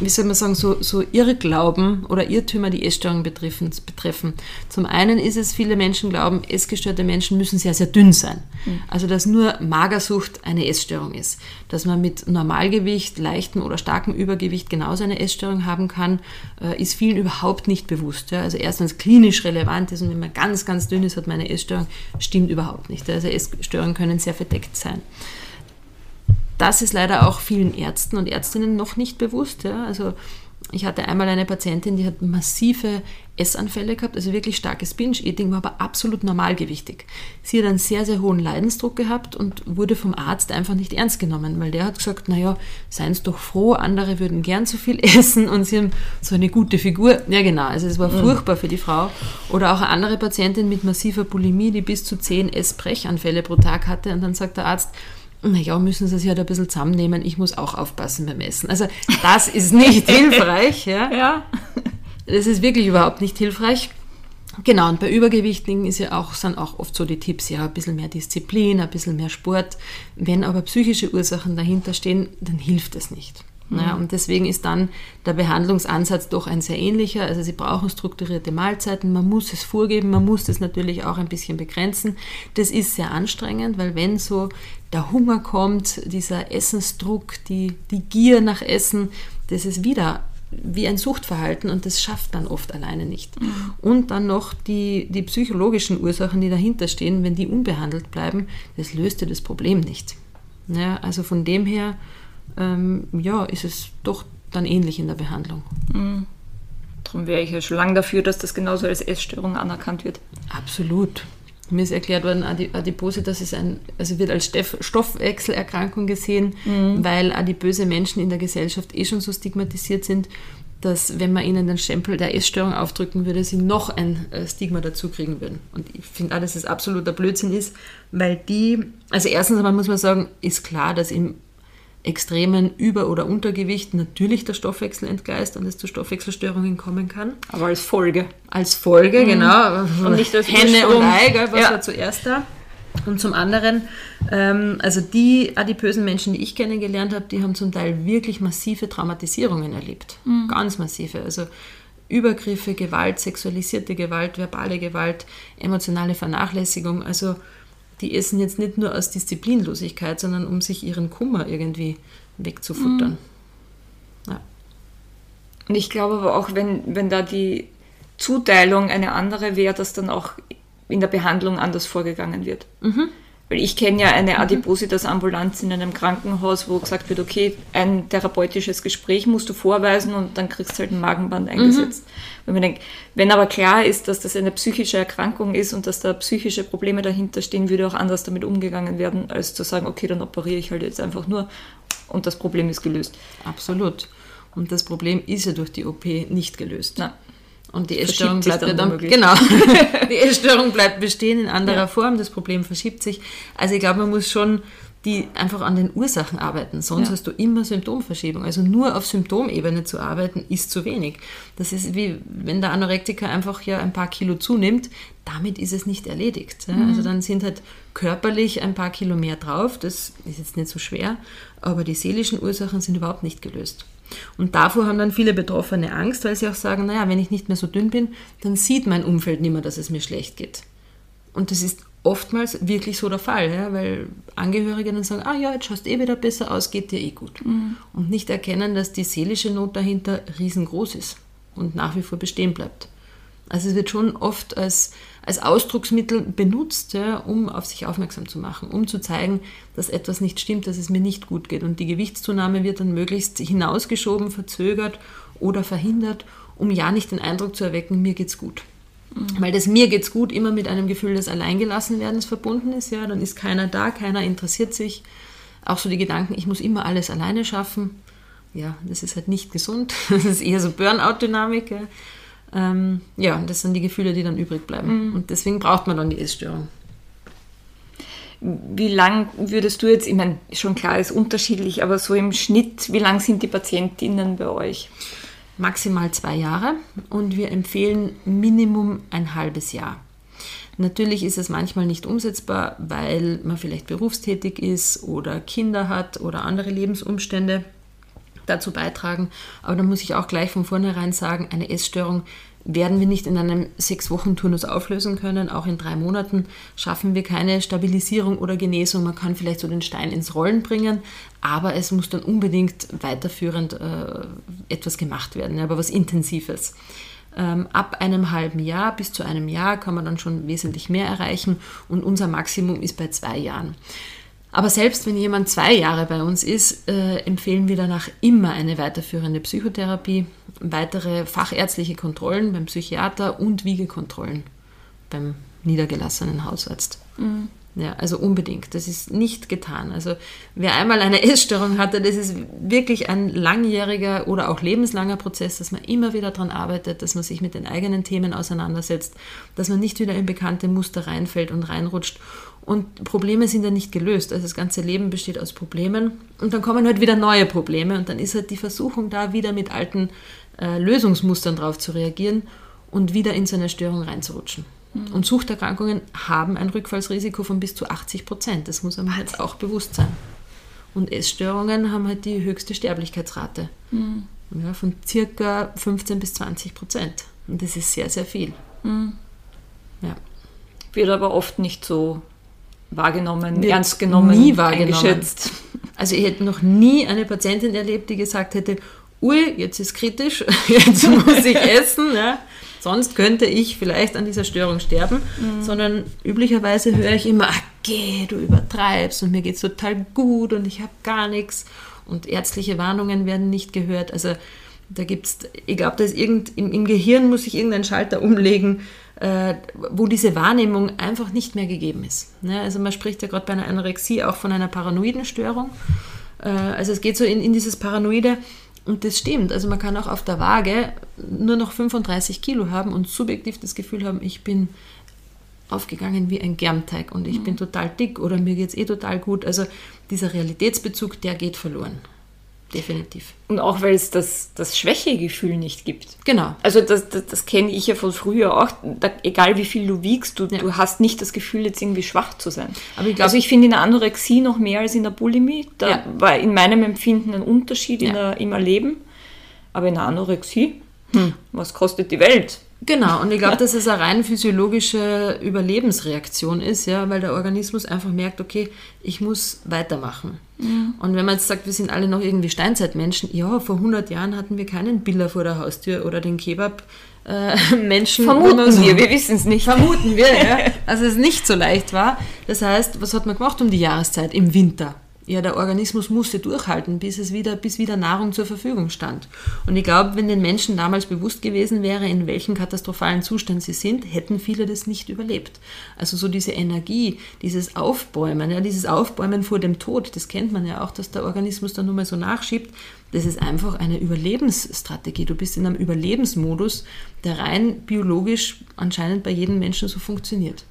wie soll man sagen, so, so Irrglauben oder Irrtümer, die Essstörungen betreffen, betreffen. Zum einen ist es, viele Menschen glauben, essgestörte Menschen müssen sehr, sehr dünn sein. Mhm. Also dass nur Magersucht eine Essstörung ist. Dass man mit Normalgewicht, leichtem oder starkem Übergewicht genauso eine Essstörung haben kann, äh, ist vielen überhaupt nicht bewusst. Ja? Also erst wenn es klinisch relevant ist und wenn man ganz, ganz dünn ist, hat man eine Essstörung, stimmt überhaupt nicht. Also Essstörungen können sehr verdeckt sein. Das ist leider auch vielen Ärzten und Ärztinnen noch nicht bewusst. Ja. Also ich hatte einmal eine Patientin, die hat massive Essanfälle gehabt, also wirklich starkes Binge-Eating, war aber absolut normalgewichtig. Sie hat einen sehr, sehr hohen Leidensdruck gehabt und wurde vom Arzt einfach nicht ernst genommen, weil der hat gesagt, naja, seien Sie doch froh, andere würden gern zu viel essen und Sie haben so eine gute Figur. Ja genau, also es war mhm. furchtbar für die Frau. Oder auch eine andere Patientin mit massiver Bulimie, die bis zu zehn Essbrechanfälle pro Tag hatte und dann sagt der Arzt, naja, müssen Sie es halt ein bisschen zusammennehmen, ich muss auch aufpassen beim Essen. Also das ist nicht hilfreich. Ja. ja. Das ist wirklich überhaupt nicht hilfreich. Genau, und bei Übergewichtigen ist ja auch, sind auch oft so die Tipps, ja, ein bisschen mehr Disziplin, ein bisschen mehr Sport. Wenn aber psychische Ursachen dahinter stehen, dann hilft das nicht. Mhm. Ja, und deswegen ist dann der Behandlungsansatz doch ein sehr ähnlicher. Also Sie brauchen strukturierte Mahlzeiten, man muss es vorgeben, man muss das natürlich auch ein bisschen begrenzen. Das ist sehr anstrengend, weil wenn so der Hunger kommt, dieser Essensdruck, die, die Gier nach Essen, das ist wieder wie ein Suchtverhalten und das schafft man oft alleine nicht. Mhm. Und dann noch die, die psychologischen Ursachen, die dahinter stehen, wenn die unbehandelt bleiben, das löst ja das Problem nicht. Ja, also von dem her ähm, ja, ist es doch dann ähnlich in der Behandlung. Mhm. Darum wäre ich ja schon lange dafür, dass das genauso als Essstörung anerkannt wird. Absolut. Mir ist erklärt worden, Adipositas ist ein, also wird als Stoffwechselerkrankung gesehen, mhm. weil adipöse Menschen in der Gesellschaft eh schon so stigmatisiert sind, dass wenn man ihnen den Stempel der Essstörung aufdrücken würde, sie noch ein Stigma dazu kriegen würden. Und ich finde auch, dass das absoluter Blödsinn ist, weil die, also erstens einmal muss man sagen, ist klar, dass im extremen Über- oder Untergewicht natürlich der Stoffwechsel entgleist und es zu Stoffwechselstörungen kommen kann. Aber als Folge. Als Folge, mhm. genau. Und nicht als Henne und Ei, gell, was ja. war zuerst da. Und zum anderen, ähm, also die adipösen Menschen, die ich kennengelernt habe, die haben zum Teil wirklich massive Traumatisierungen erlebt. Mhm. Ganz massive. Also Übergriffe, Gewalt, sexualisierte Gewalt, verbale Gewalt, emotionale Vernachlässigung. Also die essen jetzt nicht nur aus Disziplinlosigkeit, sondern um sich ihren Kummer irgendwie wegzufuttern. Mhm. Ja. Und ich glaube aber auch, wenn, wenn da die Zuteilung eine andere wäre, dass dann auch in der Behandlung anders vorgegangen wird. Mhm. Weil ich kenne ja eine Adipositas-Ambulanz in einem Krankenhaus, wo gesagt wird, okay, ein therapeutisches Gespräch musst du vorweisen und dann kriegst du halt ein Magenband eingesetzt. Mhm. Wenn man denkt, wenn aber klar ist, dass das eine psychische Erkrankung ist und dass da psychische Probleme dahinter stehen, würde auch anders damit umgegangen werden, als zu sagen, okay, dann operiere ich halt jetzt einfach nur und das Problem ist gelöst. Absolut. Und das Problem ist ja durch die O P nicht gelöst. Nein. Und die Essstörung bleibt dann, dann genau. Die Essstörung bleibt bestehen in anderer ja. Form, das Problem verschiebt sich. Also ich glaube, man muss schon die einfach an den Ursachen arbeiten, sonst ja. hast du immer Symptomverschiebung. Also nur auf Symptomebene zu arbeiten, ist zu wenig. Das ist wie, wenn der Anorektiker einfach ja ein paar Kilo zunimmt, damit ist es nicht erledigt. Ja? Mhm. Also dann sind halt körperlich ein paar Kilo mehr drauf, das ist jetzt nicht so schwer, aber die seelischen Ursachen sind überhaupt nicht gelöst. Und davor haben dann viele Betroffene Angst, weil sie auch sagen, naja, wenn ich nicht mehr so dünn bin, dann sieht mein Umfeld nicht mehr, dass es mir schlecht geht. Und das ist oftmals wirklich so der Fall, ja, weil Angehörige dann sagen, ah ja, jetzt schaust du eh wieder besser aus, geht dir eh gut. Mhm. Und nicht erkennen, dass die seelische Not dahinter riesengroß ist und nach wie vor bestehen bleibt. Also es wird schon oft als, als Ausdrucksmittel benutzt, ja, um auf sich aufmerksam zu machen, um zu zeigen, dass etwas nicht stimmt, dass es mir nicht gut geht. Und die Gewichtszunahme wird dann möglichst hinausgeschoben, verzögert oder verhindert, um ja nicht den Eindruck zu erwecken, mir geht's gut. Mhm. Weil das mir geht's gut immer mit einem Gefühl des Alleingelassenwerdens verbunden ist. Ja, dann ist keiner da, keiner interessiert sich. Auch so die Gedanken, ich muss immer alles alleine schaffen. Ja, das ist halt nicht gesund. Das ist eher so Burnout-Dynamik, ja. Ähm, ja, das sind die Gefühle, die dann übrig bleiben. Mhm. Und deswegen braucht man dann die Essstörung. Wie lang würdest du jetzt, ich meine, schon klar, ist unterschiedlich, aber so im Schnitt, wie lang sind die PatientInnen bei euch? Maximal zwei Jahre und wir empfehlen Minimum ein halbes Jahr. Natürlich ist es manchmal nicht umsetzbar, weil man vielleicht berufstätig ist oder Kinder hat oder andere Lebensumstände dazu beitragen, aber da muss ich auch gleich von vornherein sagen, eine Essstörung werden wir nicht in einem Sechs-Wochen-Turnus auflösen können, auch in drei Monaten schaffen wir keine Stabilisierung oder Genesung, man kann vielleicht so den Stein ins Rollen bringen, aber es muss dann unbedingt weiterführend äh, etwas gemacht werden, aber was Intensives. Ähm, ab einem halben Jahr bis zu einem Jahr kann man dann schon wesentlich mehr erreichen und unser Maximum ist bei zwei Jahren. Aber selbst wenn jemand zwei Jahre bei uns ist, äh, empfehlen wir danach immer eine weiterführende Psychotherapie, weitere fachärztliche Kontrollen beim Psychiater und Wiegekontrollen beim niedergelassenen Hausarzt. Mhm. Ja, also unbedingt. Das ist nicht getan. Also wer einmal eine Essstörung hatte, das ist wirklich ein langjähriger oder auch lebenslanger Prozess, dass man immer wieder daran arbeitet, dass man sich mit den eigenen Themen auseinandersetzt, dass man nicht wieder in bekannte Muster reinfällt und reinrutscht. Und Probleme sind ja nicht gelöst. Also das ganze Leben besteht aus Problemen und dann kommen halt wieder neue Probleme und dann ist halt die Versuchung da, wieder mit alten äh, Lösungsmustern drauf zu reagieren und wieder in so eine Störung reinzurutschen. Und Suchterkrankungen haben ein Rückfallsrisiko von bis zu achtzig Prozent. Das muss einem halt auch bewusst sein. Und Essstörungen haben halt die höchste Sterblichkeitsrate. Mhm. Ja, von circa fünfzehn bis zwanzig Prozent. Und das ist sehr, sehr viel. Mhm. Ja. Wird aber oft nicht so wahrgenommen, Wird ernst genommen, nie wahrgenommen. Eingeschätzt. Also ich hätte noch nie eine Patientin erlebt, die gesagt hätte, ui, jetzt ist kritisch, jetzt muss ich essen, ja. Sonst könnte ich vielleicht an dieser Störung sterben, mhm. sondern üblicherweise höre ich immer, ach geh, du übertreibst und mir geht es total gut und ich habe gar nichts und ärztliche Warnungen werden nicht gehört. Also da gibt's, ich glaube, da ist irgend, im, im Gehirn muss ich irgendeinen Schalter umlegen, äh, wo diese Wahrnehmung einfach nicht mehr gegeben ist. Ne? Also man spricht ja gerade bei einer Anorexie auch von einer paranoiden Störung. Äh, also es geht so in, in dieses Paranoide. Und das stimmt. Also man kann auch auf der Waage nur noch fünfunddreißig Kilo haben und subjektiv das Gefühl haben, ich bin aufgegangen wie ein Germteig und ich mhm. bin total dick oder mir geht es eh total gut. Also dieser Realitätsbezug, der geht verloren. Definitiv. Und auch, weil es das, das Schwächegefühl nicht gibt. Genau. Also das, das, das kenne ich ja von früher auch. Da, egal wie viel du wiegst, du, ja. du hast nicht das Gefühl, jetzt irgendwie schwach zu sein. Aber ich glaub, also ich finde in der Anorexie noch mehr als in der Bulimie. Da ja. war in meinem Empfinden ein Unterschied ja. in der, im Erleben. Aber in der Anorexie, hm. was kostet die Welt? Genau, und ich glaube, dass es eine rein physiologische Überlebensreaktion ist, ja, weil der Organismus einfach merkt, okay, ich muss weitermachen. Ja. Und wenn man jetzt sagt, wir sind alle noch irgendwie Steinzeitmenschen, ja, vor hundert Jahren hatten wir keinen Billa vor der Haustür oder den Kebab-Menschen. Äh, Vermuten wir, so. wir wissen es nicht. Vermuten wir, ja. Also es nicht so leicht war. Das heißt, was hat man gemacht um die Jahreszeit im Winter? Ja, der Organismus musste durchhalten, bis es wieder, bis wieder Nahrung zur Verfügung stand. Und ich glaube, wenn den Menschen damals bewusst gewesen wäre, in welchem katastrophalen Zustand sie sind, hätten viele das nicht überlebt. Also so diese Energie, dieses Aufbäumen, ja, dieses Aufbäumen vor dem Tod, das kennt man ja auch, dass der Organismus dann nur mal so nachschiebt, das ist einfach eine Überlebensstrategie. Du bist in einem Überlebensmodus, der rein biologisch anscheinend bei jedem Menschen so funktioniert.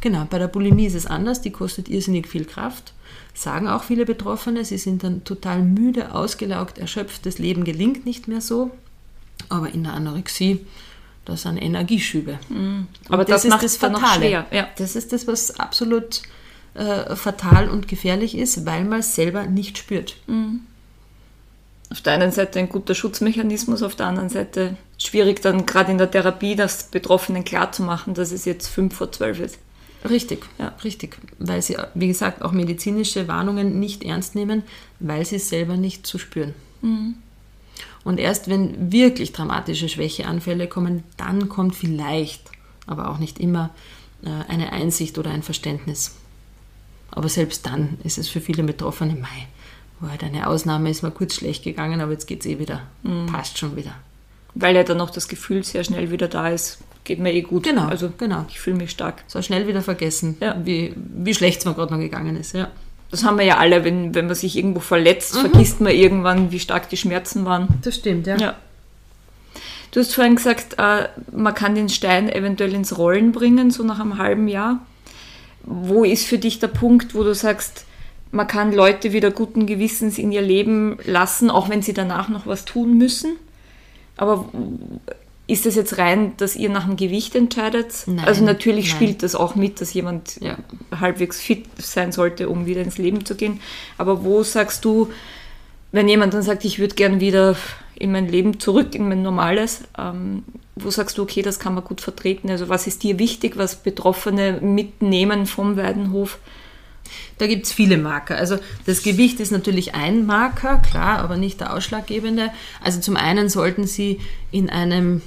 Genau, bei der Bulimie ist es anders, die kostet irrsinnig viel Kraft. Sagen auch viele Betroffene, sie sind dann total müde, ausgelaugt, erschöpft, das Leben gelingt nicht mehr so. Aber in der Anorexie, das sind Energieschübe. Mhm. Aber das, das macht es dann noch schwer. Ja. Das ist das, was absolut äh, fatal und gefährlich ist, weil man es selber nicht spürt. Mhm. Auf der einen Seite ein guter Schutzmechanismus, auf der anderen Seite schwierig dann gerade in der Therapie, das Betroffenen klarzumachen, dass es jetzt fünf vor zwölf ist. Richtig, ja, richtig. Weil sie, wie gesagt, auch medizinische Warnungen nicht ernst nehmen, weil sie es selber nicht zu spüren. Mhm. Und erst wenn wirklich dramatische Schwächeanfälle kommen, dann kommt vielleicht, aber auch nicht immer, eine Einsicht oder ein Verständnis. Aber selbst dann ist es für viele Betroffene, mei, war halt eine Ausnahme, ist mal kurz schlecht gegangen, aber jetzt geht's eh wieder. Mhm. Passt schon wieder. Weil ja dann auch das Gefühl sehr schnell wieder da ist, geht mir eh gut. Genau, also genau. Ich fühle mich stark. So schnell wieder vergessen, ja. wie, wie schlecht es mir gerade noch gegangen ist. Ja. Das haben wir ja alle, wenn, wenn man sich irgendwo verletzt, mhm. vergisst man irgendwann, wie stark die Schmerzen waren. Das stimmt, ja. ja. Du hast vorhin gesagt, äh, man kann den Stein eventuell ins Rollen bringen, so nach einem halben Jahr. Wo ist für dich der Punkt, wo du sagst, man kann Leute wieder guten Gewissens in ihr Leben lassen, auch wenn sie danach noch was tun müssen? Aber ist das jetzt rein, dass ihr nach dem Gewicht entscheidet? Nein, also natürlich nein. spielt das auch mit, dass jemand ja. halbwegs fit sein sollte, um wieder ins Leben zu gehen. Aber wo sagst du, wenn jemand dann sagt, ich würde gern wieder in mein Leben zurück, in mein normales, ähm, wo sagst du, okay, das kann man gut vertreten? Also was ist dir wichtig, was Betroffene mitnehmen vom Weidenhof? Da gibt es viele Marker. Also das Gewicht ist natürlich ein Marker, klar, aber nicht der ausschlaggebende. Also zum einen sollten Sie in einem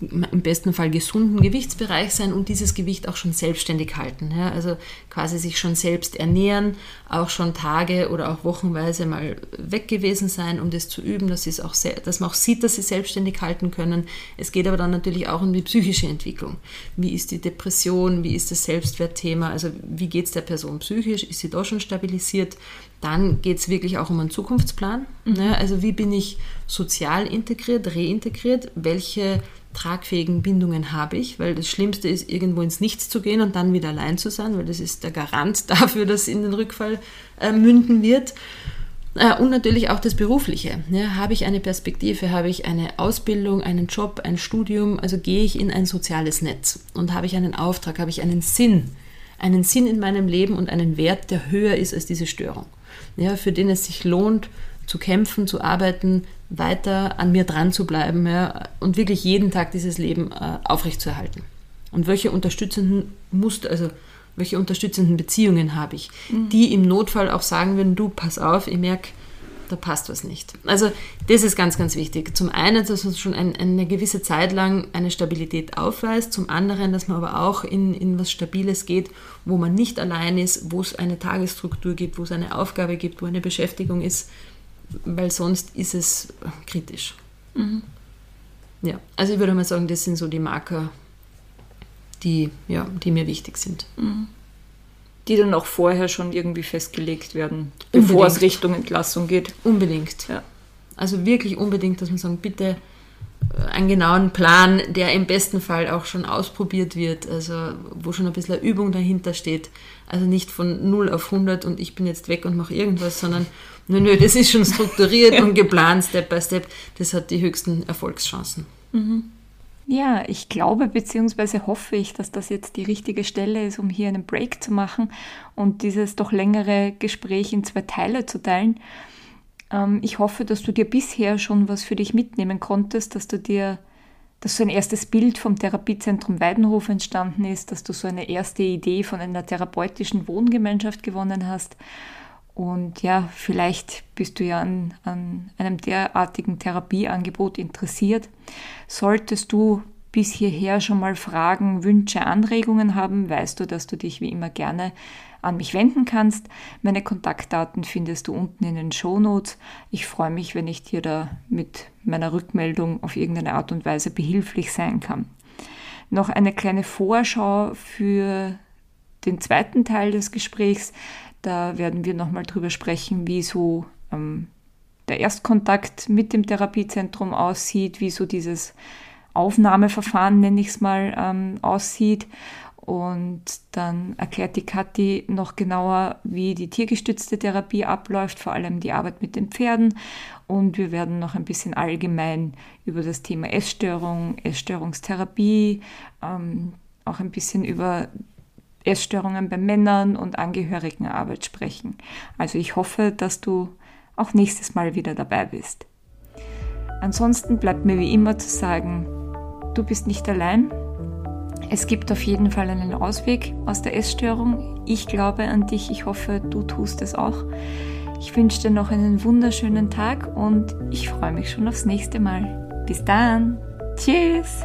im besten Fall gesunden Gewichtsbereich sein und dieses Gewicht auch schon selbstständig halten. Ja? Also quasi sich schon selbst ernähren, auch schon Tage oder auch wochenweise mal weg gewesen sein, um das zu üben, dass, es auch se- dass man auch sieht, dass sie selbstständig halten können. Es geht aber dann natürlich auch um die psychische Entwicklung. Wie ist die Depression, wie ist das Selbstwertthema, also wie geht es der Person psychisch, ist sie da schon stabilisiert? Dann geht es wirklich auch um einen Zukunftsplan. Mhm. Ne? Also wie bin ich sozial integriert, reintegriert, welche tragfähigen Bindungen habe ich, weil das Schlimmste ist, irgendwo ins Nichts zu gehen und dann wieder allein zu sein, weil das ist der Garant dafür, dass in den Rückfall äh, münden wird. Äh, und natürlich auch das Berufliche. Ne? Habe ich eine Perspektive, habe ich eine Ausbildung, einen Job, ein Studium, also gehe ich in ein soziales Netz und habe ich einen Auftrag, habe ich einen Sinn, einen Sinn in meinem Leben und einen Wert, der höher ist als diese Störung, ja, für den es sich lohnt, zu kämpfen, zu arbeiten, weiter an mir dran zu bleiben, ja, und wirklich jeden Tag dieses Leben äh, aufrechtzuerhalten. Und welche unterstützenden Muster, also welche unterstützenden Beziehungen habe ich, mhm. die im Notfall auch sagen würden, du, pass auf, ich merke, da passt was nicht. Also das ist ganz, ganz wichtig. Zum einen, dass man schon ein, eine gewisse Zeit lang eine Stabilität aufweist, zum anderen, dass man aber auch in, in was Stabiles geht, wo man nicht allein ist, wo es eine Tagesstruktur gibt, wo es eine Aufgabe gibt, wo eine Beschäftigung ist, weil sonst ist es kritisch. Mhm. Ja, also ich würde mal sagen, das sind so die Marker, die, ja, die mir wichtig sind. Mhm. Die dann auch vorher schon irgendwie festgelegt werden, bevor Unbedingt. Es Richtung Entlassung geht. Unbedingt. Ja. Also wirklich unbedingt, dass man sagen, bitte einen genauen Plan, der im besten Fall auch schon ausprobiert wird, also wo schon ein bisschen Übung dahinter steht. Also nicht von null auf hundert und ich bin jetzt weg und mache irgendwas, sondern nö, nö, das ist schon strukturiert und geplant, Step by Step. Das hat die höchsten Erfolgschancen. Mhm. Ja, ich glaube bzw. hoffe ich, dass das jetzt die richtige Stelle ist, um hier einen Break zu machen und dieses doch längere Gespräch in zwei Teile zu teilen. Ich hoffe, dass du dir bisher schon was für dich mitnehmen konntest, dass du dir, dass so ein erstes Bild vom Therapiezentrum Weidenhof entstanden ist, dass du so eine erste Idee von einer therapeutischen Wohngemeinschaft gewonnen hast. Und ja, vielleicht bist du ja an, an einem derartigen Therapieangebot interessiert. Solltest du bis hierher schon mal Fragen, Wünsche, Anregungen haben, weißt du, dass du dich wie immer gerne an mich wenden kannst. Meine Kontaktdaten findest du unten in den Shownotes. Ich freue mich, wenn ich dir da mit meiner Rückmeldung auf irgendeine Art und Weise behilflich sein kann. Noch eine kleine Vorschau für den zweiten Teil des Gesprächs. Da werden wir nochmal drüber sprechen, wie so ähm, der Erstkontakt mit dem Therapiezentrum aussieht, wie so dieses Aufnahmeverfahren, nenne ich es mal, ähm, aussieht. Und dann erklärt die Kathi noch genauer, wie die tiergestützte Therapie abläuft, vor allem die Arbeit mit den Pferden. Und wir werden noch ein bisschen allgemein über das Thema Essstörung, Essstörungstherapie, ähm, auch ein bisschen über Essstörungen bei Männern und Angehörigenarbeit sprechen. Also ich hoffe, dass du auch nächstes Mal wieder dabei bist. Ansonsten bleibt mir wie immer zu sagen, du bist nicht allein. Es gibt auf jeden Fall einen Ausweg aus der Essstörung. Ich glaube an dich, ich hoffe, du tust es auch. Ich wünsche dir noch einen wunderschönen Tag und ich freue mich schon aufs nächste Mal. Bis dann. Tschüss.